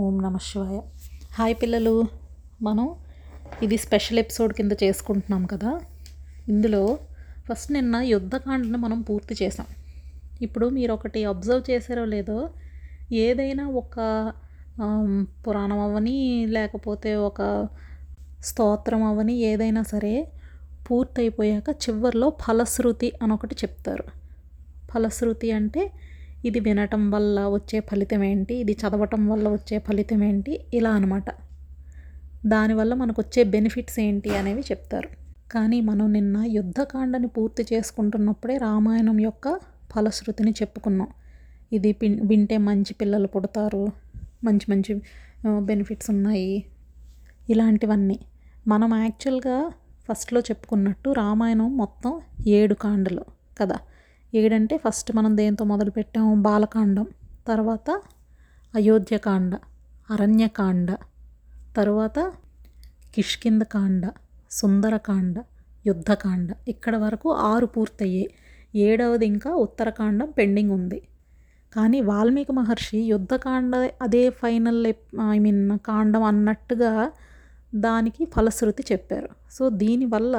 ఓం నమ శివాయ. హాయ్ పిల్లలు, మనం ఇది స్పెషల్ ఎపిసోడ్ కింద చేసుకుంటున్నాం కదా. ఇందులో ఫస్ట్ నిన్న యుద్ధకాండను మనం పూర్తి చేసాం. ఇప్పుడు మీరు ఒకటి అబ్జర్వ్ చేశారో లేదో, ఏదైనా ఒక పురాణం అవని లేకపోతే ఒక స్తోత్రం అవని ఏదైనా సరే పూర్తయిపోయాక చివరిలో ఫలశ్రుతి అనొకటి చెప్తారు. ఫలశ్రుతి అంటే ఇది వినటం వల్ల వచ్చే ఫలితం ఏంటి, ఇది చదవటం వల్ల వచ్చే ఫలితం ఏంటి, ఇలా అనమాట. దానివల్ల మనకు వచ్చే బెనిఫిట్స్ ఏంటి అనేవి చెప్తారు. కానీ మనం నిన్న యుద్ధకాండని పూర్తి చేసుకుంటున్నప్పుడే రామాయణం యొక్క ఫలశ్రుతిని చెప్పుకున్నాం. ఇది వింటే మంచి పిల్లలు పుడతారు, మంచి మంచి బెనిఫిట్స్ ఉన్నాయి, ఇలాంటివన్నీ. మనం యాక్చువల్గా ఫస్ట్లో చెప్పుకున్నట్టు రామాయణం మొత్తం 7 కాండలు కదా. 7 అంటే ఫస్ట్ మనం దేంతో మొదలుపెట్టాము? బాలకాండం, తర్వాత అయోధ్యకాండ, అరణ్యకాండ, తర్వాత కిష్కింధకాండ, సుందరకాండ, యుద్ధకాండ. ఇక్కడ వరకు 6 పూర్తయ్యాయి. 7వది ఇంకా ఉత్తరకాండం పెండింగ్ ఉంది. కానీ వాల్మీకి మహర్షి యుద్ధకాండ అదే ఫైనల్ కాండం అన్నట్టుగా దానికి ఫలశ్రుతి చెప్పారు. సో దీనివల్ల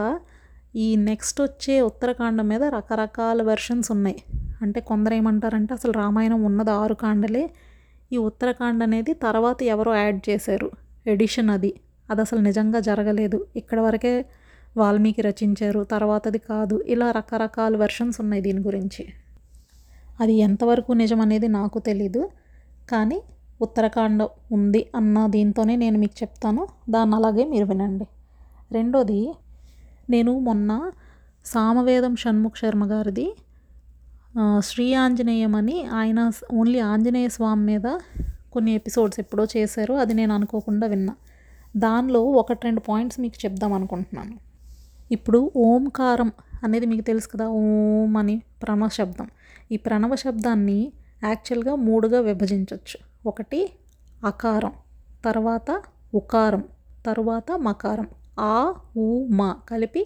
ఈ నెక్స్ట్ వచ్చే ఉత్తరకాండం మీద రకరకాల వెర్షన్స్ ఉన్నాయి. అంటే కొందరు ఏమంటారంటే అసలు రామాయణం ఉన్నది 6 కాండలే, ఈ ఉత్తరకాండ అనేది తర్వాత ఎవరో యాడ్ చేశారు, ఎడిషన్, అది అసలు నిజంగా జరగలేదు, ఇక్కడ వరకే వాల్మీకి రచించారు, తర్వాతది కాదు, ఇలా రకరకాల వెర్షన్స్ ఉన్నాయి దీని గురించి. అది ఎంతవరకు నిజం అనేది నాకు తెలీదు, కానీ ఉత్తరకాండ ఉంది అన్న దీంతోనే నేను మీకు చెప్తాను, దాన్ని అలాగే మీరు వినండి. రెండోది, నేను మొన్న సామవేదం షణ్ముఖ శర్మ గారిది శ్రీ ఆంజనేయం అని, ఆయన ఓన్లీ ఆంజనేయ స్వామి మీద కొన్ని ఎపిసోడ్స్ ఎప్పుడో చేశారు, అది నేను అనుకోకుండా విన్నా. దానిలో 1-2 పాయింట్స్ మీకు చెప్దాం అనుకుంటున్నాను. ఇప్పుడు ఓంకారం అనేది మీకు తెలుసు కదా, ఓం అని ప్రణవ శబ్దం. ఈ ప్రణవ శబ్దాన్ని యాక్చువల్గా 3గా విభజించవచ్చు. ఒకటి అకారం, తర్వాత ఉకారం, తర్వాత మకారం. ఆ ఊ మా కలిపి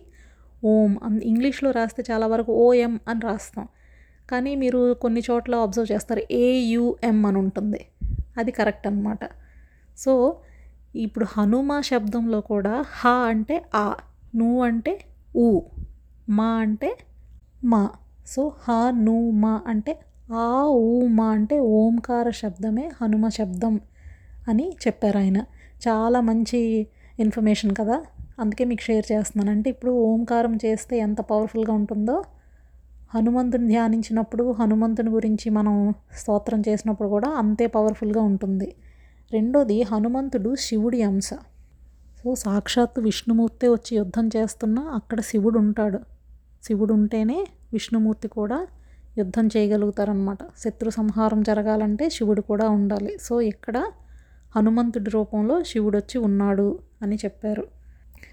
ఓం. ఇంగ్లీష్లో రాస్తే చాలా వరకు ఓఎం అని రాస్తాం, కానీ మీరు కొన్ని చోట్ల అబ్జర్వ్ చేస్తారు ఏయుఎం అని ఉంటుంది, అది కరెక్ట్ అనమాట. సో ఇప్పుడు హనుమ శబ్దంలో కూడా హ అంటే ఆ, ను అంటే ఊ, మా అంటే మా. సో హ ను మా అంటే ఆ ఊ మా అంటే ఓంకార శబ్దమే హనుమ శబ్దం అని చెప్పారు ఆయన. చాలా మంచి ఇన్ఫర్మేషన్ కదా, అందుకే మీకు షేర్ చేస్తున్నాను. అంటే ఇప్పుడు ఓంకారం చేస్తే ఎంత పవర్ఫుల్గా ఉంటుందో, హనుమంతుని ధ్యానించినప్పుడు, హనుమంతుని గురించి మనం స్తోత్రం చేసినప్పుడు కూడా అంతే పవర్ఫుల్గా ఉంటుంది. రెండోది, హనుమంతుడు శివుడి అంశ. సో సాక్షాత్తు విష్ణుమూర్తి వచ్చి యుద్ధం చేస్తున్నా అక్కడ శివుడు ఉంటాడు. శివుడు ఉంటేనే విష్ణుమూర్తి కూడా యుద్ధం చేయగలుగుతారనమాట. శత్రు సంహారం జరగాలంటే శివుడు కూడా ఉండాలి. సో ఇక్కడ హనుమంతుడి రూపంలో శివుడు వచ్చి ఉన్నాడు అని చెప్పారు.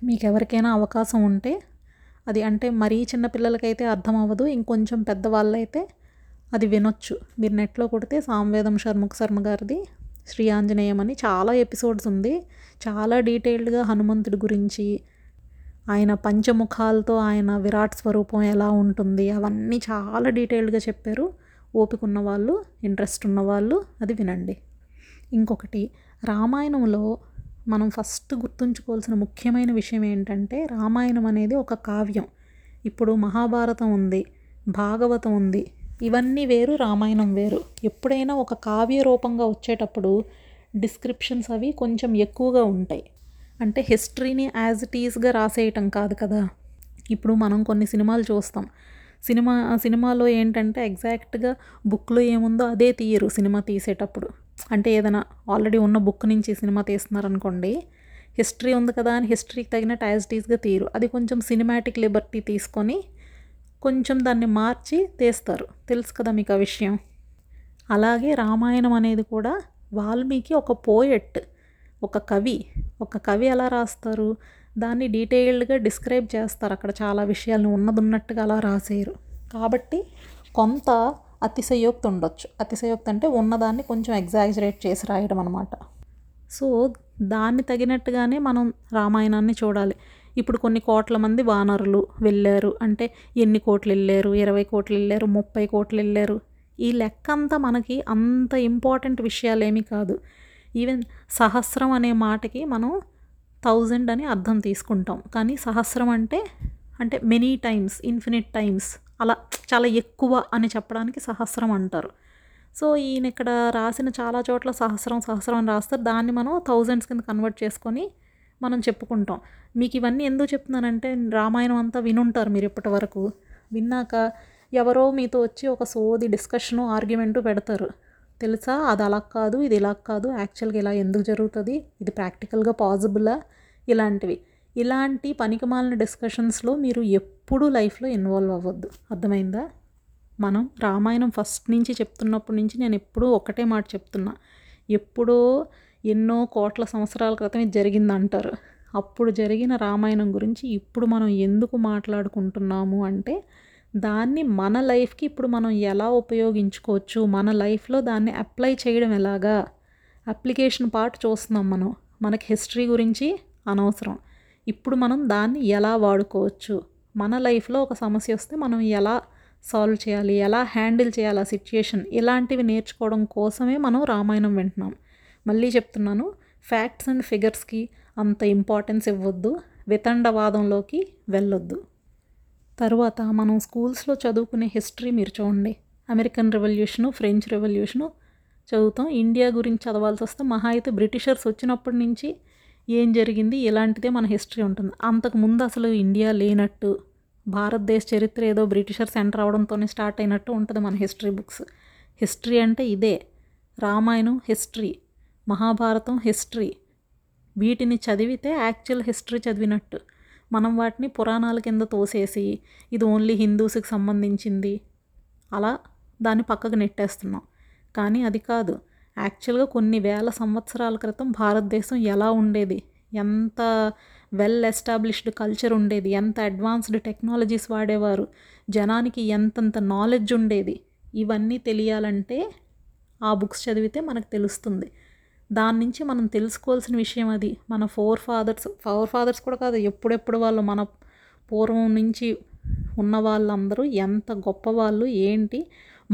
మీకు ఎవరికైనా అవకాశం ఉంటే, అది అంటే మరీ చిన్నపిల్లలకైతే అర్థం అవ్వదు, ఇంకొంచెం పెద్దవాళ్ళైతే అది వినొచ్చు. మీరు నెట్లో కొడితే సామవేదం షణ్ముఖ శర్మ గారిది శ్రీ ఆంజనేయం అని చాలా ఎపిసోడ్స్ ఉంది. చాలా డీటెయిల్డ్గా హనుమంతుడి గురించి, ఆయన పంచముఖాలతో ఆయన విరాట్ స్వరూపం ఎలా ఉంటుంది, అవన్నీ చాలా డీటెయిల్డ్గా చెప్పారు. ఓపిక ఉన్నవాళ్ళు, ఇంట్రెస్ట్ ఉన్నవాళ్ళు అది వినండి. ఇంకొకటి, రామాయణంలో మనం ఫస్ట్ గుర్తుంచుకోవాల్సిన ముఖ్యమైన విషయం ఏంటంటే, రామాయణం అనేది ఒక కావ్యం. ఇప్పుడు మహాభారతం ఉంది, భాగవతం ఉంది, ఇవన్నీ వేరు, రామాయణం వేరు. ఎప్పుడైనా ఒక కావ్య రూపంగా వచ్చేటప్పుడు డిస్క్రిప్షన్స్ అవి కొంచెం ఎక్కువగా ఉంటాయి. అంటే హిస్టరీని యాజ్ ఇట్ ఈస్గా రాసేయటం కాదు కదా. ఇప్పుడు మనం కొన్ని సినిమాలు చూస్తాం, సినిమాలో ఏంటంటే ఎగ్జాక్ట్గా బుక్లో ఏముందో అదే తీయరు సినిమా తీసేటప్పుడు. అంటే ఏదైనా ఆల్రెడీ ఉన్న బుక్ నుంచి సినిమా తీస్తున్నారనుకోండి, హిస్టరీ ఉంది కదా అని హిస్టరీకి తగినట్టు యాజ్ ఇట్ ఈస్గా తీయరు, అది కొంచెం సినిమాటిక్ లిబర్టీ తీసుకొని కొంచెం దాన్ని మార్చి తీస్తారు. తెలుసు కదా మీకు ఆ విషయం. అలాగే రామాయణం అనేది కూడా వాల్మీకి ఒక పోయెట్, ఒక కవి ఎలా రాస్తారు, దాన్ని డీటెయిల్డ్గా డిస్క్రైబ్ చేస్తారు. అక్కడ చాలా విషయాలను ఉన్నదున్నట్టుగా అలా రాసేరు. కాబట్టి కొంత అతిశయోక్తి ఉండొచ్చు. అతిశయోక్తి అంటే ఉన్నదాన్ని కొంచెం ఎగ్జాగరేట్ చేసి రాయడం అనమాట. సో దాన్ని తగినట్టుగానే మనం రామాయణాన్ని చూడాలి. ఇప్పుడు కొన్ని కోట్ల మంది వానరులు వెళ్ళారు అంటే ఎన్ని కోట్లు వెళ్ళారు, 20 కోట్లు వెళ్ళారు, 30 కోట్లు వెళ్ళారు, ఈ లెక్క అంతా మనకి అంత ఇంపార్టెంట్ విషయాలేమీ కాదు. ఈవెన్ సహస్రం అనే మాటకి మనం 1000 అని అర్థం తీసుకుంటాం, కానీ సహస్రం అంటే మెనీ టైమ్స్, ఇన్ఫినిట్ టైమ్స్, అలా చాలా ఎక్కువ అని చెప్పడానికి సహస్రం అంటారు. సో ఈయన ఇక్కడ రాసిన చాలా చోట్ల సహస్రం సహస్రం అని రాస్తారు, దాన్ని మనం 1000s కింద కన్వర్ట్ చేసుకొని మనం చెప్పుకుంటాం. మీకు ఇవన్నీ ఎందుకు చెప్తున్నానంటే రామాయణం అంతా వినుంటారు మీరు ఇప్పటి వరకు, విన్నాక ఎవరో మీతో వచ్చి ఒక సోది డిస్కషను ఆర్గ్యుమెంటు పెడతారు, తెలుసా అది అలా కాదు ఇది ఇలా కాదు, యాక్చువల్గా ఇలా ఎందుకు జరుగుతుంది, ఇది ప్రాక్టికల్గా పాజిబులా, ఇలాంటివి. ఇలాంటి పనికిమాలిన డిస్కషన్స్లో మీరు ఎప్పుడూ లైఫ్లో ఇన్వాల్వ్ అవ్వద్దు, అర్థమైందా? మనం రామాయణం ఫస్ట్ నుంచి చెప్తున్నప్పటి నుంచి నేను ఎప్పుడూ ఒకటే మాట చెప్తున్నా, ఎప్పుడో ఎన్నో కోట్ల సంవత్సరాల క్రితం ఇది జరిగిందంటారు, అప్పుడు జరిగిన రామాయణం గురించి ఇప్పుడు మనం ఎందుకు మాట్లాడుకుంటున్నాము అంటే దాన్ని మన లైఫ్కి ఇప్పుడు మనం ఎలా ఉపయోగించుకోవచ్చు, మన లైఫ్లో దాన్ని అప్లై చేయడం ఎలాగా, అప్లికేషన్ పార్ట్ చూస్తున్నాం మనం. మనకి హిస్టరీ గురించి అనవసరం, ఇప్పుడు మనం దాన్ని ఎలా వాడుకోవచ్చు, మన లైఫ్లో ఒక సమస్య వస్తే మనం ఎలా సాల్వ్ చేయాలి, ఎలా హ్యాండిల్ చేయాలి ఆ సిచ్యుయేషన్, ఇలాంటివి నేర్చుకోవడం కోసమే మనం రామాయణం వింటున్నాం. మళ్ళీ చెప్తున్నాను, ఫ్యాక్ట్స్ అండ్ ఫిగర్స్కి అంత ఇంపార్టెన్స్ ఇవ్వద్దు, వితండవాదంలోకి వెళ్ళొద్దు. తర్వాత మనం స్కూల్స్లో చదువుకునే హిస్టరీ మీరు చూడండి, అమెరికన్ రెవల్యూషను ఫ్రెంచ్ రెవల్యూషను చదువుతాం, ఇండియా గురించి చదవాల్సి వస్తే మహా అయితే బ్రిటిషర్స్ వచ్చినప్పటి నుంచి ఏం జరిగింది ఇలాంటిదే మన హిస్టరీ ఉంటుంది. అంతకుముందు అసలు ఇండియా లేనట్టు, భారతదేశ చరిత్ర ఏదో బ్రిటిషర్స్ ఎంటర్ అవడంతోనే స్టార్ట్ అయినట్టు ఉంటుంది మన హిస్టరీ బుక్స్. హిస్టరీ అంటే ఇదే, రామాయణం హిస్టరీ, మహాభారతం హిస్టరీ. వీటిని చదివితే యాక్చువల్ హిస్టరీ చదివినట్టు. మనం వాటిని పురాణాల కింద తోసేసి ఇది ఓన్లీ హిందూస్కి సంబంధించింది అలా దాన్ని పక్కకు నెట్టేస్తున్నాం, కానీ అది కాదు. యాక్చువల్గా కొన్ని వేల సంవత్సరాల క్రితం భారతదేశం ఎలా ఉండేది, ఎంత వెల్ ఎస్టాబ్లిష్డ్ కల్చర్ ఉండేది, ఎంత అడ్వాన్స్డ్ టెక్నాలజీస్ వాడేవారు, జనానికి ఎంతంత నాలెడ్జ్ ఉండేది, ఇవన్నీ తెలియాలంటే ఆ బుక్స్ చదివితే మనకు తెలుస్తుంది. దాని నుంచి మనం తెలుసుకోవాల్సిన విషయం అది. మన ఫోర్ ఫాదర్స్ కూడా కాదు, ఎప్పుడెప్పుడు వాళ్ళు మన పూర్వం నుంచి ఉన్న వాళ్ళందరూ ఎంత గొప్పవాళ్ళు ఏంటి,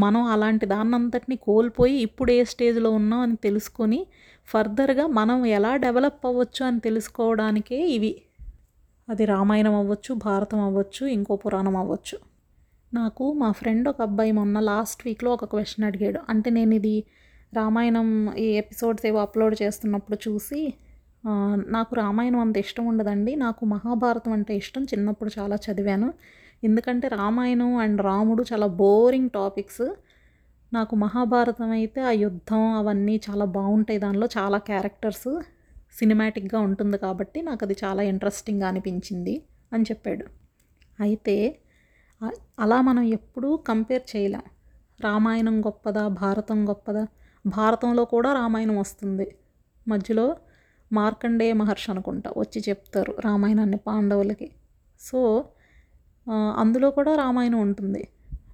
మనం అలాంటి దాన్నంతటిని కోల్పోయి ఇప్పుడు ఏ స్టేజ్లో ఉన్నాం అని తెలుసుకొని ఫర్దర్గా మనం ఎలా డెవలప్ అవ్వచ్చు అని తెలుసుకోవడానికే ఇవి. అది రామాయణం అవ్వచ్చు, భారతం అవ్వచ్చు, ఇంకో పురాణం అవ్వచ్చు. నాకు మా ఫ్రెండ్ ఒక అబ్బాయి మొన్న లాస్ట్ వీక్లో ఒక క్వశ్చన్ అడిగాడు, అంటే నేను ఇది రామాయణం ఈ ఎపిసోడ్స్ ఏవో అప్లోడ్ చేస్తున్నప్పుడు చూసి, నాకు రామాయణం అంత ఇష్టం ఉండదండి, నాకు మహాభారతం అంటే ఇష్టం, చిన్నప్పుడు చాలా చదివాను, ఎందుకంటే రామాయణం అండ్ రాముడు చాలా బోరింగ్ టాపిక్స్, నాకు మహాభారతం అయితే ఆ యుద్ధం అవన్నీ చాలా బాగుంటాయి, దానిలో చాలా క్యారెక్టర్స్ సినిమాటిక్గా ఉంటుంది కాబట్టి నాకు అది చాలా ఇంట్రెస్టింగ్గా అనిపించింది అని చెప్పాడు. అయితే అలా మనం ఎప్పుడూ కంపేర్ చేయలేం, రామాయణం గొప్పదా భారతం గొప్పదా. భారతంలో కూడా రామాయణం వస్తుంది, మధ్యలో మార్కండేయ మహర్షి అనుకుంటా వచ్చి చెప్తారు రామాయణాన్ని పాండవులకి, సో అందులో కూడా రామాయణం ఉంటుంది.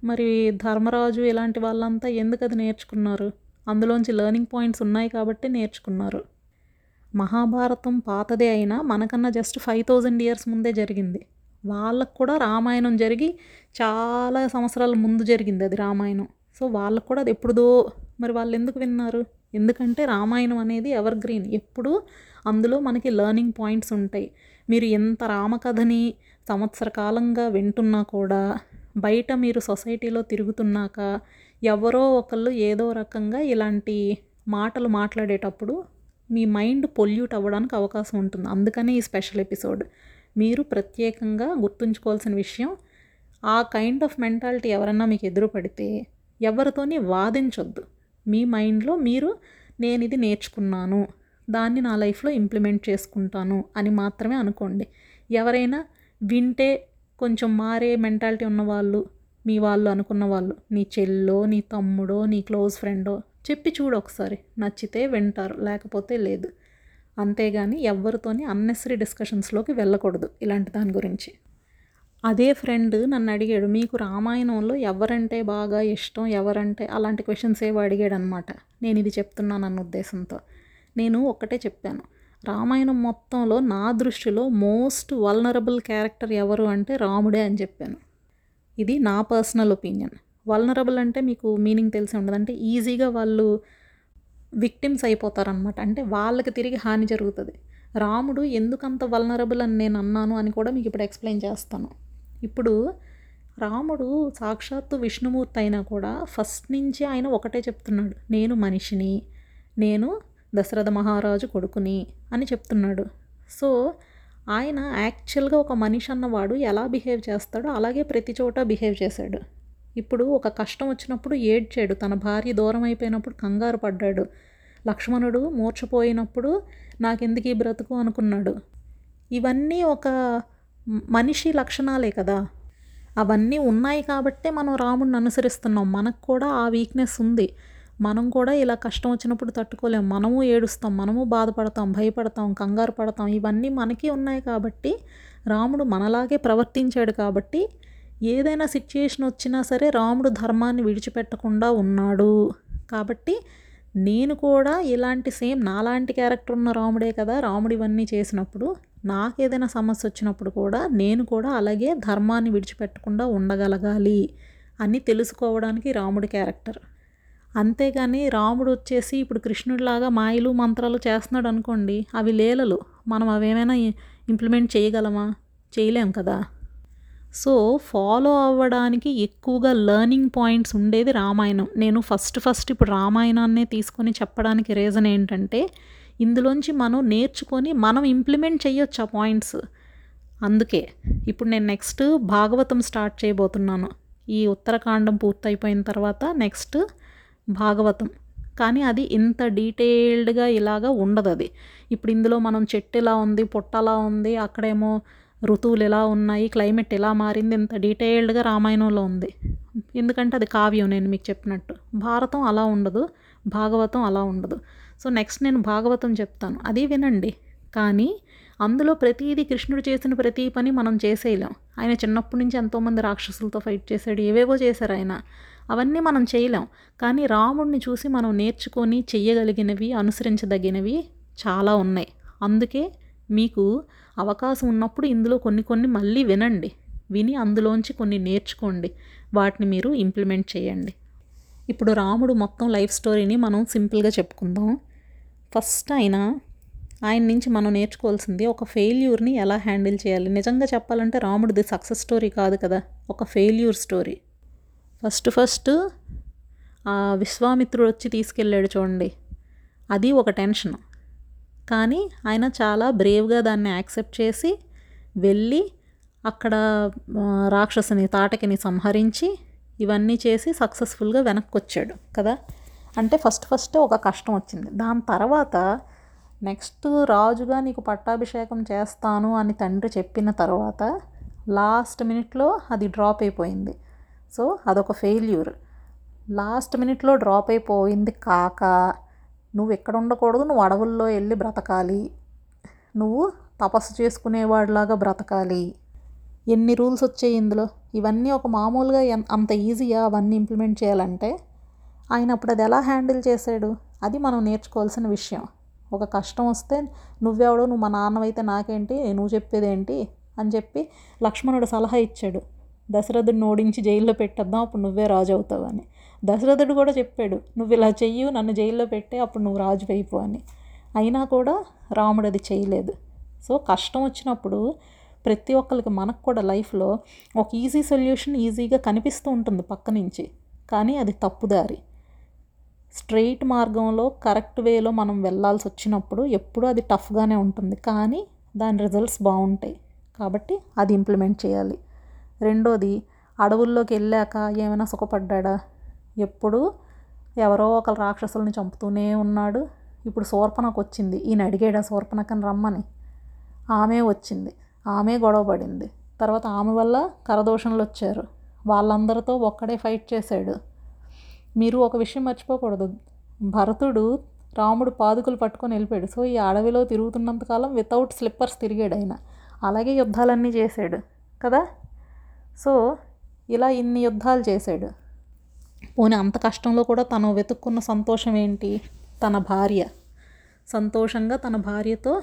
మరి ధర్మరాజు ఇలాంటి వాళ్ళంతా ఎందుకు అది నేర్చుకున్నారు, అందులోంచి లెర్నింగ్ పాయింట్స్ ఉన్నాయి కాబట్టి నేర్చుకున్నారు. మహాభారతం పాతదే అయినా మనకన్నా జస్ట్ 5000 years ముందే జరిగింది, వాళ్ళకు కూడా రామాయణం జరిగి చాలా సంవత్సరాల ముందు జరిగింది అది రామాయణం, సో వాళ్ళకు కూడా అది ఎప్పుడుదో. మరి వాళ్ళు ఎందుకు విన్నారు, ఎందుకంటే రామాయణం అనేది ఎవర్ గ్రీన్, ఎప్పుడు అందులో మనకి లెర్నింగ్ పాయింట్స్ ఉంటాయి. మీరు ఎంత రామకథని సంవత్సర కాలంగా వింటున్నా కూడా, బయట మీరు సొసైటీలో తిరుగుతున్నాక ఎవరో ఒకళ్ళు ఏదో రకంగా ఇలాంటి మాటలు మాట్లాడేటప్పుడు మీ మైండ్ పొల్యూట్ అవ్వడానికి అవకాశం ఉంటుంది. అందుకనే ఈ స్పెషల్ ఎపిసోడ్. మీరు ప్రత్యేకంగా గుర్తుంచుకోవాల్సిన విషయం, ఆ కైండ్ ఆఫ్ మెంటాలిటీ ఎవరన్నా మీకు ఎదురు పడితే ఎవరితోని వాదించొద్దు, మీ మైండ్లో మీరు నేను ఇది నేర్చుకున్నాను దాన్ని నా లైఫ్లో ఇంప్లిమెంట్ చేసుకుంటాను అని మాత్రమే అనుకోండి. ఎవరైనా వింటే కొంచెం మారే మెంటాలిటీ ఉన్నవాళ్ళు, మీ వాళ్ళు అనుకున్న వాళ్ళు, నీ చెల్లో నీ తమ్ముడో నీ క్లోజ్ ఫ్రెండో చెప్పి చూడు ఒకసారి, నచ్చితే వింటారు లేకపోతే లేదు. అంతేగాని ఎవరితోని అన్నెసరీ డిస్కషన్స్లోకి వెళ్ళకూడదు ఇలాంటి దాని గురించి. అదే ఫ్రెండ్ నన్ను అడిగాడు, మీకు రామాయణంలో ఎవరంటే బాగా ఇష్టం, ఎవరంటే, అలాంటి క్వశ్చన్స్ ఏవో అడిగాడు అనమాట. నేను ఇది చెప్తున్నాను అన్న ఉద్దేశంతో నేను ఒక్కటే చెప్పాను, రామాయణం మొత్తంలో నా దృష్టిలో మోస్ట్ వల్నరబుల్ క్యారెక్టర్ ఎవరు అంటే రాముడే అని చెప్పాను. ఇది నా పర్సనల్ ఒపీనియన్. వల్నరబుల్ అంటే మీకు మీనింగ్ తెలిసి ఉండదు, అంటే ఈజీగా వాళ్ళు విక్టిమ్స్ అయిపోతారనమాట. అంటే వాళ్ళకి తిరిగి హాని జరుగుతుంది. రాముడు ఎందుకంత వల్నరబుల్ అని నేను అన్నాను అని కూడా మీకు ఇప్పుడు ఎక్స్ప్లెయిన్ చేస్తాను. ఇప్పుడు రాముడు సాక్షాత్తు విష్ణుమూర్తి అయినా కూడా ఫస్ట్ నుంచి ఆయన ఒకటే చెప్తున్నాడు, నేను మనిషిని, నేను దశరథ మహారాజు కొడుకుని అని చెప్తున్నాడు. సో ఆయన యాక్చువల్గా ఒక మనిషి అన్నవాడు ఎలా బిహేవ్ చేస్తాడో అలాగే ప్రతి చోట బిహేవ్ చేశాడు. ఇప్పుడు ఒక కష్టం వచ్చినప్పుడు ఏడ్చాడు, తన భార్య దూరం అయిపోయినప్పుడు కంగారు పడ్డాడు, లక్ష్మణుడు మూర్ఛపోయినప్పుడు నాకెందుకు ఈ బ్రతుకు అనుకున్నాడు. ఇవన్నీ ఒక మనిషి లక్షణాలే కదా. అవన్నీ ఉన్నాయి కాబట్టే మనం రాముడిని అనుసరిస్తున్నాం. మనకు కూడా ఆ వీక్నెస్ ఉంది, మనం కూడా ఇలా కష్టం వచ్చినప్పుడు తట్టుకోలేం, మనము ఏడుస్తాం, మనము బాధపడతాం, భయపడతాం, కంగారు పడతాం. ఇవన్నీ మనకి ఉన్నాయి కాబట్టి రాముడు మనలాగే ప్రవర్తించాడు. కాబట్టి ఏదైనా సిచ్యుయేషన్ వచ్చినా సరే రాముడు ధర్మాన్ని విడిచిపెట్టకుండా ఉన్నాడు. కాబట్టి నేను కూడా ఇలాంటి సేమ్ నాలాంటి క్యారెక్టర్ ఉన్న రాముడే కదా రాముడు ఇవన్నీ చేసినప్పుడు, నాకేదైనా సమస్య వచ్చినప్పుడు కూడా నేను కూడా అలాగే ధర్మాన్ని విడిచిపెట్టకుండా ఉండగలగాలి అని తెలుసుకోవడానికి రాముడి క్యారెక్టర్. అంతేగాని రాముడు వచ్చేసి ఇప్పుడు కృష్ణుడిలాగా మాయలు మంత్రాలు చేస్తున్నాడు అనుకోండి, అవి లీలలు. మనం అవేమైనా ఇంప్లిమెంట్ చేయగలమా? చేయలేం కదా. సో ఫాలో అవ్వడానికి ఎక్కువగా లెర్నింగ్ పాయింట్స్ ఉండేది రామాయణం. నేను ఫస్ట్ ఇప్పుడు రామాయణాన్నే తీసుకొని చెప్పడానికి రీజన్ ఏంటంటే ఇందులోంచి మనం నేర్చుకొని మనం ఇంప్లిమెంట్ చేయొచ్చు ఆ పాయింట్స్. అందుకే ఇప్పుడు నేను నెక్స్ట్ భాగవతం స్టార్ట్ చేయబోతున్నాను. ఈ ఉత్తరకాండం పూర్తయిపోయిన తర్వాత నెక్స్ట్ భాగవతం. కానీ అది ఇంత డీటెయిల్డ్గా ఇలాగా ఉండదు. అది ఇప్పుడు ఇందులో మనం చెట్టు ఇలా ఉంది, పొట్ట అలా ఉంది, అక్కడేమో ఋతువులు ఎలా ఉన్నాయి, క్లైమేట్ ఎలా మారింది, ఇంత డీటెయిల్డ్గా రామాయణంలో ఉంది. ఎందుకంటే అది కావ్యం, నేను మీకు చెప్పినట్టు. భారతం అలా ఉండదు, భాగవతం అలా ఉండదు. సో నెక్స్ట్ నేను భాగవతం చెప్తాను, అది వినండి. కానీ అందులో ప్రతిదీ కృష్ణుడు చేసిన ప్రతి పని మనం చేసేయలేం. ఆయన చిన్నప్పటి నుంచి ఎంతోమంది రాక్షసులతో ఫైట్ చేశాడు, ఏవేవో చేశారు ఆయన, అవన్నీ మనం చేయలేం. కానీ రాముడిని చూసి మనం నేర్చుకొని చెయ్యగలిగినవి, అనుసరించదగినవి చాలా ఉన్నాయి. అందుకే మీకు అవకాశం ఉన్నప్పుడు ఇందులో కొన్ని మళ్ళీ వినండి, విని అందులోంచి కొన్ని నేర్చుకోండి, వాటిని మీరు ఇంప్లిమెంట్ చేయండి. ఇప్పుడు రాముడు మొత్తం లైఫ్ స్టోరీని మనం సింపుల్గా చెప్పుకుందాం. ఫస్ట్ ఆయన నుంచి మనం నేర్చుకోవాల్సింది ఒక ఫెయిల్యూర్ని ఎలా హ్యాండిల్ చేయాలి. నిజంగా చెప్పాలంటే రాముడిది సక్సెస్ స్టోరీ కాదు కదా, ఒక ఫెయిల్యూర్ స్టోరీ. ఫస్ట్ ఆ విశ్వామిత్రుడు వచ్చి తీసుకెళ్ళాడు చూడండి, అది ఒక టెన్షన్. కానీ ఆయన చాలా బ్రేవ్గా దాన్ని యాక్సెప్ట్ చేసి వెళ్ళి అక్కడ రాక్షసుని తాటకిని సంహరించి ఇవన్నీ చేసి సక్సెస్ఫుల్గా వెనక్కి వచ్చాడు కదా. అంటే ఫస్ట్ ఒక కష్టం వచ్చింది. దాని తర్వాత నెక్స్ట్ రాజుగా నీకు పట్టాభిషేకం చేస్తాను అని తండ్రి చెప్పిన తర్వాత లాస్ట్ మినిట్లో అది డ్రాప్ అయిపోయింది. సో అదొక ఫెయిల్యూర్. లాస్ట్ మినిట్లో డ్రాప్ అయిపోయింది కాక నువ్వు ఎక్కడ ఉండకూడదు, నువ్వు అడవుల్లో వెళ్ళి బ్రతకాలి, నువ్వు తపస్సు చేసుకునేవాడిలాగా బ్రతకాలి. ఎన్ని రూల్స్ వచ్చాయి ఇందులో. ఇవన్నీ ఒక మామూలుగా అంత ఈజీగా అవన్నీ ఇంప్లిమెంట్ చేయాలంటే ఆయన అప్పుడు అది ఎలా హ్యాండిల్ చేశాడు, అది మనం నేర్చుకోవాల్సిన విషయం. ఒక కష్టం వస్తే నువ్వెవడో, నువ్వు మా నాన్నవైతే నాకేంటి, నువ్వు చెప్పేదేంటి అని చెప్పి లక్ష్మణుడు సలహా ఇచ్చాడు, దశరథుడిని ఓడించి జైల్లో పెట్టేద్దాం, అప్పుడు నువ్వే రాజు అవుతావు అని. దశరథుడు కూడా చెప్పాడు, నువ్వు ఇలా చెయ్యు, నన్ను జైల్లో పెట్టే, అప్పుడు నువ్వు రాజు అయిపో అని. అయినా కూడా రాముడు అది చేయలేదు. సో కష్టం వచ్చినప్పుడు ప్రతి ఒక్కరికి, మనకు కూడా లైఫ్లో ఒక ఈజీ సొల్యూషన్ ఈజీగా కనిపిస్తూ ఉంటుంది పక్క నుంచి, కానీ అది తప్పుదారి. స్ట్రెయిట్ మార్గంలో కరెక్ట్ వేలో మనం వెళ్ళాల్సి వచ్చినప్పుడు ఎప్పుడూ అది టఫ్గానే ఉంటుంది, కానీ దాని రిజల్ట్స్ బాగుంటాయి. కాబట్టి అది ఇంప్లిమెంట్ చేయాలి. రెండోది, అడవుల్లోకి వెళ్ళాక ఏమైనా సుఖపడ్డా? ఎప్పుడు ఎవరో ఒకరు రాక్షసుల్ని చంపుతూనే ఉన్నాడు. ఇప్పుడు శూర్పణకు వచ్చింది, ఈయన అడిగాడు ఆ శూర్పణకని రమ్మని, ఆమె వచ్చింది, ఆమె గొడవ పడింది, తర్వాత ఆమె వల్ల కరదోషణలు వచ్చారు, వాళ్ళందరితో ఒక్కడే ఫైట్ చేశాడు. మీరు ఒక విషయం మర్చిపోకూడదు, భరతుడు రాముడు పాదుకులు పట్టుకొని వెళ్ళిపోయాడు. సో ఈ అడవిలో తిరుగుతున్నంతకాలం వితౌట్ స్లిప్పర్స్ తిరిగాడు ఆయన, అలాగే యుద్ధాలన్నీ చేశాడు కదా. సో ఇలా ఇన్ని యుద్ధాలు చేశాడు. పోనీ అంత కష్టంలో కూడా తను వెతుక్కున్న సంతోషం ఏంటి? తన భార్య. సంతోషంగా తన భార్యతో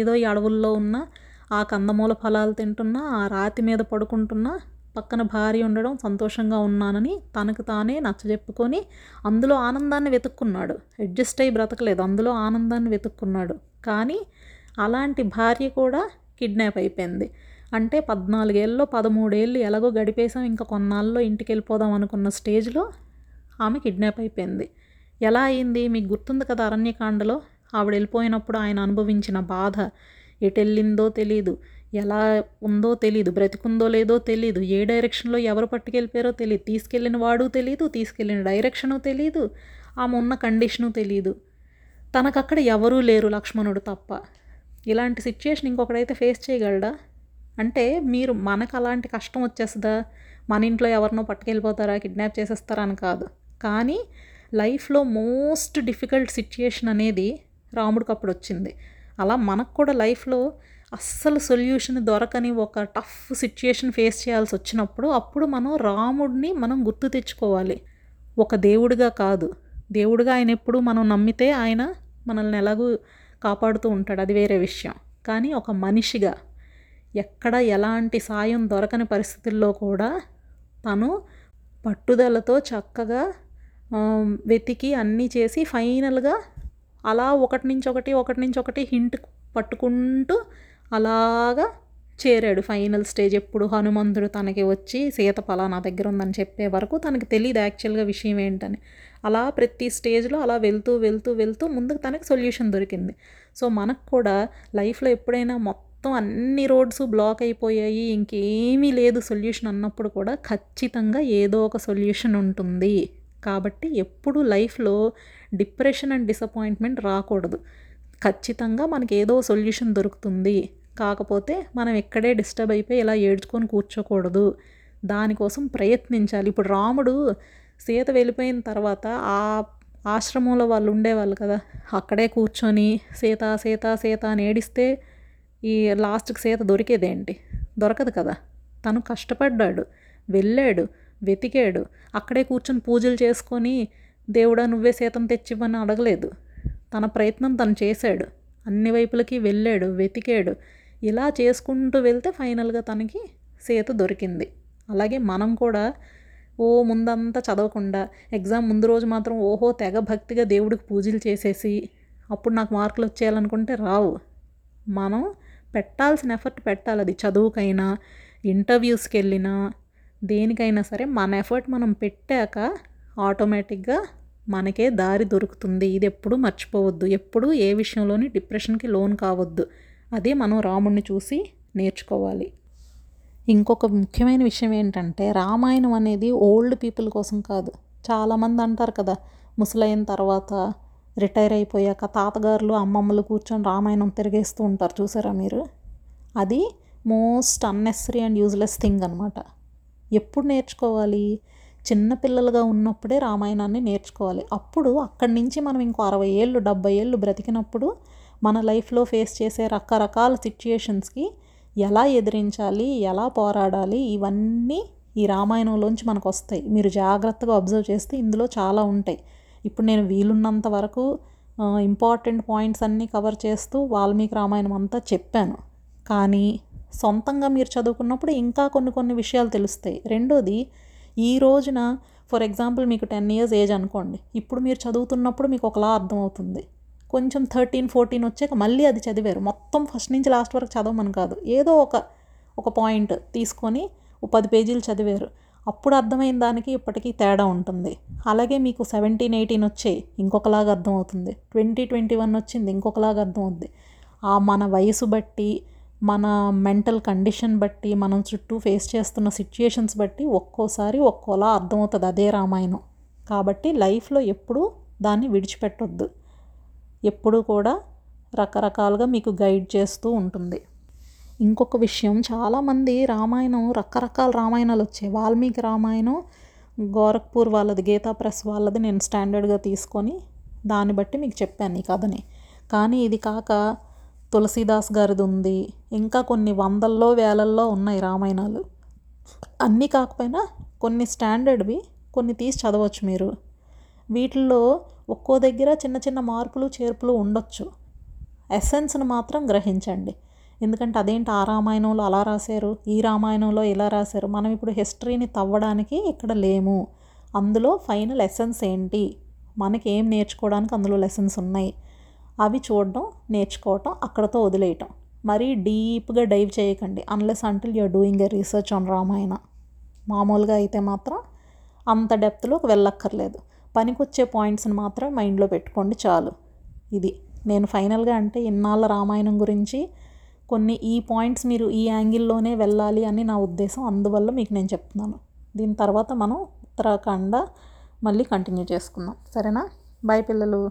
ఏదో ఈ అడవుల్లో ఉన్న ఆ కందమూల ఫలాలు తింటున్నా, ఆ రాతి మీద పడుకుంటున్నా పక్కన భార్య ఉండడం సంతోషంగా ఉన్నానని తనకు తానే నచ్చజెప్పుకొని అందులో ఆనందాన్ని వెతుక్కున్నాడు. అడ్జస్ట్ అయ్యి బ్రతకలేదు, అందులో ఆనందాన్ని వెతుక్కున్నాడు. కానీ అలాంటి భార్య కూడా కిడ్నాప్ అయిపోయింది. అంటే 14 ఏళ్ళలో 13 ఏళ్ళు ఎలాగో గడిపేసాం, ఇంకా కొన్నాళ్ళలో ఇంటికి వెళ్ళిపోదాం అనుకున్న స్టేజ్లో ఆమె కిడ్నాప్ అయిపోయింది. ఎలా అయింది మీకు గుర్తుంది కదా, అరణ్యకాండలో ఆవిడ వెళ్ళిపోయినప్పుడు ఆయన అనుభవించిన బాధ, ఎటు వెళ్ళిందో తెలీదు, ఎలా ఉందో తెలీదు, బ్రతికుందో లేదో తెలీదు, ఏ డైరెక్షన్లో ఎవరు పట్టుకెళ్ళిపోయారో తెలియదు, తీసుకెళ్ళిన వాడు తెలీదు, తీసుకెళ్ళిన డైరెక్షను తెలీదు, ఆమె ఉన్న కండిషను తెలీదు. తనకక్కడ ఎవరూ లేరు లక్ష్మణుడు తప్ప. ఇలాంటి సిచ్యుయేషన్ ఇంకొకడైతే ఫేస్ చేయగలడా? అంటే మీరు మనకు అలాంటి కష్టం వచ్చేస్తుందా, మన ఇంట్లో ఎవరినో పట్టుకెళ్ళిపోతారా, కిడ్నాప్ చేసేస్తారా అని కాదు, కానీ లైఫ్లో మోస్ట్ డిఫికల్ట్ సిచ్యుయేషన్ అనేది రాముడికి అప్పుడు వచ్చింది. అలా మనకు కూడా లైఫ్లో అస్సలు సొల్యూషన్ దొరకని ఒక టఫ్ సిచ్యుయేషన్ ఫేస్ చేయాల్సి వచ్చినప్పుడు అప్పుడు మనం రాముడిని మనం గుర్తు తెచ్చుకోవాలి. ఒక దేవుడిగా కాదు, దేవుడిగా ఆయన ఎప్పుడు మనం నమ్మితే ఆయన మనల్ని ఎలాగూ కాపాడుతూ ఉంటాడు, అది వేరే విషయం. కానీ ఒక మనిషిగా ఎక్కడ ఎలాంటి సాయం దొరకని పరిస్థితుల్లో కూడా తను పట్టుదలతో చక్కగా వెతికి అన్నీ చేసి ఫైనల్గా అలా ఒకటి నుంచి ఒకటి హింట్ పట్టుకుంటూ అలాగా చేరాడు ఫైనల్ స్టేజ్. ఎప్పుడు హనుమంతుడు తనకి వచ్చి సీత పలానా దగ్గర ఉందని చెప్పే వరకు తనకి తెలియదు యాక్చువల్గా విషయం ఏంటని. అలా ప్రతి స్టేజ్లో అలా వెళ్తూ ముందుకు తనకి సొల్యూషన్ దొరికింది. సో మనకు కూడా లైఫ్లో ఎప్పుడైనా మొత్తం అన్ని రోడ్స్ బ్లాక్ అయిపోయాయి, ఇంకేమీ లేదు సొల్యూషన్ అన్నప్పుడు కూడా ఖచ్చితంగా ఏదో ఒక సొల్యూషన్ ఉంటుంది. కాబట్టి ఎప్పుడు లైఫ్లో డిప్రెషన్ అండ్ డిసప్పాయింట్మెంట్ రాకూడదు. ఖచ్చితంగా మనకి ఏదో సొల్యూషన్ దొరుకుతుంది, కాకపోతే మనం ఎక్కడే డిస్టర్బ్ అయిపోయి ఇలా ఏడ్చుకొని కూర్చోకూడదు, దానికోసం ప్రయత్నించాలి. ఇప్పుడు రాముడు సీత వెళ్ళిపోయిన తర్వాత ఆ ఆశ్రమంలో వాళ్ళు ఉండేవాళ్ళు కదా, అక్కడే కూర్చొని సీత సీత సీత అని ఏడిస్తే ఈ లాస్ట్కి సీత దొరికేదేంటి? దొరకదు కదా. తను కష్టపడ్డాడు, వెళ్ళాడు, వెతికాడు, అక్కడే కూర్చొని పూజలు చేసుకొని దేవుడా నువ్వే సీతను తెచ్చివ్వని అడగలేదు. తన ప్రయత్నం తను చేశాడు, అన్ని వైపులకి వెళ్ళాడు, వెతికాడు. ఇలా చేసుకుంటూ వెళ్తే ఫైనల్గా తనకి సీత దొరికింది. అలాగే మనం కూడా ముందంతా చదవకుండా ఎగ్జామ్ ముందు రోజు మాత్రం తెగ భక్తిగా దేవుడికి పూజలు చేసేసి అప్పుడు నాకు మార్కులు వచ్చేయాలనుకుంటే రావు. మనం పెట్టాల్సిన ఎఫర్ట్ పెట్టాలి, అది చదువుకైనా ఇంటర్వ్యూస్కి వెళ్ళినా దేనికైనా సరే మన ఎఫర్ట్ మనం పెట్టాక ఆటోమేటిక్గా మనకే దారి దొరుకుతుంది. ఇది ఎప్పుడు మర్చిపోవద్దు, ఎప్పుడు ఏ విషయంలోని డిప్రెషన్కి లోన్ కావద్దు. అది మనం రాముడిని చూసి నేర్చుకోవాలి. ఇంకొక ముఖ్యమైన విషయం ఏంటంటే రామాయణం అనేది ఓల్డ్ పీపుల్ కోసం కాదు. చాలామంది అంటారు కదా ముసలైన తర్వాత రిటైర్ అయిపోయాక తాతగారులు అమ్మమ్మలు కూర్చొని రామాయణం తిరిగేస్తూ ఉంటారు, చూసారా మీరు? అది most unnecessary and useless thing అనమాట. ఎప్పుడు నేర్చుకోవాలి? చిన్నపిల్లలుగా ఉన్నప్పుడే రామాయణాన్ని నేర్చుకోవాలి. అప్పుడు అక్కడి నుంచి మనం ఇంకో 60 ఏళ్ళు 70 ఏళ్ళు బ్రతికినప్పుడు మన లైఫ్లో ఫేస్ చేసే రకరకాల సిచ్యుయేషన్స్కి ఎలా ఎదిరించాలి, ఎలా పోరాడాలి, ఇవన్నీ ఈ రామాయణంలోంచి మనకు వస్తాయి. మీరు జాగ్రత్తగా అబ్జర్వ్ చేస్తే ఇందులో చాలా ఉంటాయి. ఇప్పుడు నేను వీలున్నంత వరకు ఇంపార్టెంట్ పాయింట్స్ అన్నీ కవర్ చేస్తూ వాల్మీకి రామాయణం అంతా చెప్పాను. కానీ సొంతంగా మీరు చదువుకున్నప్పుడు ఇంకా కొన్ని విషయాలు తెలుస్తాయి. రెండోది, ఈ రోజున ఫర్ ఎగ్జాంపుల్ మీకు 10 ఇయర్స్ ఏజ్ అనుకోండి, ఇప్పుడు మీరు చదువుతున్నప్పుడు మీకు ఒకలా అర్థమవుతుంది, కొంచెం 13-14 వచ్చాక మళ్ళీ అది చదివారు, మొత్తం ఫస్ట్ నుంచి లాస్ట్ వరకు చదవమని కాదు, ఏదో ఒక పాయింట్ తీసుకొని 10 పేజీలు చదివారు, అప్పుడు అర్థమైన దానికి ఇప్పటికీ తేడా ఉంటుంది. అలాగే మీకు 17-18 వచ్చాయి, ఇంకొకలాగా అర్థమవుతుంది, 20-21 వచ్చింది, ఇంకొకలాగా అర్థమవుతుంది. ఆ మన వయసు బట్టి, మన మెంటల్ కండిషన్ బట్టి, మనం చుట్టూ ఫేస్ చేస్తున్న సిచ్యుయేషన్స్ బట్టి ఒక్కోసారి ఒక్కోలా అర్థమవుతుంది అదే రామాయణం. కాబట్టి లైఫ్లో ఎప్పుడూ దాన్ని విడిచిపెట్టొద్దు, ఎప్పుడూ కూడా రకరకాలుగా మీకు గైడ్ చేస్తూ ఉంటుంది. ఇంకొక విషయం, చాలామంది రామాయణం రకరకాల రామాయణాలు వచ్చాయి. వాల్మీకి రామాయణం గోరఖ్పూర్ వాళ్ళది, గీతా ప్రెస్ వాళ్ళది నేను స్టాండర్డ్గా తీసుకొని దాన్ని బట్టి మీకు చెప్పాను ఈ కథని. కానీ ఇది కాక తులసీదాస్ గారిది ఉంది, ఇంకా కొన్ని వందల్లో వేలల్లో ఉన్నాయి రామాయణాలు. అన్నీ కాకపోయినా కొన్ని స్టాండర్డ్వి కొన్ని తీసి చదవచ్చు మీరు. వీటిల్లో ఒక్కో దగ్గర చిన్న చిన్న మార్పులు చేర్పులు ఉండొచ్చు, ఎసెన్స్ను మాత్రం గ్రహించండి. ఎందుకంటే అదేంటి ఆ రామాయణంలో అలా రాశారు, ఈ రామాయణంలో ఇలా రాశారు, మనం ఇప్పుడు హిస్టరీని తవ్వడానికి ఇక్కడ లేము. అందులో ఫైనల్ లెసన్స్ ఏంటి, మనకి ఏం నేర్చుకోవడానికి అందులో లెసన్స్ ఉన్నాయి, అవి చూడడం నేర్చుకోవటం, అక్కడతో వదిలేయటం. మరీ డీప్గా డైవ్ చేయకండి unless until you're doing a research on Ramayana. మామూలుగా అయితే మాత్రం అంత డెప్త్లోకి వెళ్ళక్కర్లేదు, పనికొచ్చే పాయింట్స్ని మాత్రం మైండ్లో పెట్టుకోండి చాలు. ఇది నేను ఫైనల్గా అంటే ఇన్నాళ్ళ రామాయణం గురించి కొన్ని ఈ పాయింట్స్ మీరు ఈ యాంగిల్లోనే వెళ్ళాలి అని నా ఉద్దేశం, అందువల్ల మీకు నేను చెప్తున్నాను. దీని తర్వాత మనం ఉత్తరాఖండ మళ్ళీ కంటిన్యూ చేసుకుందాం, సరేనా? బాయ్ పిల్లలు.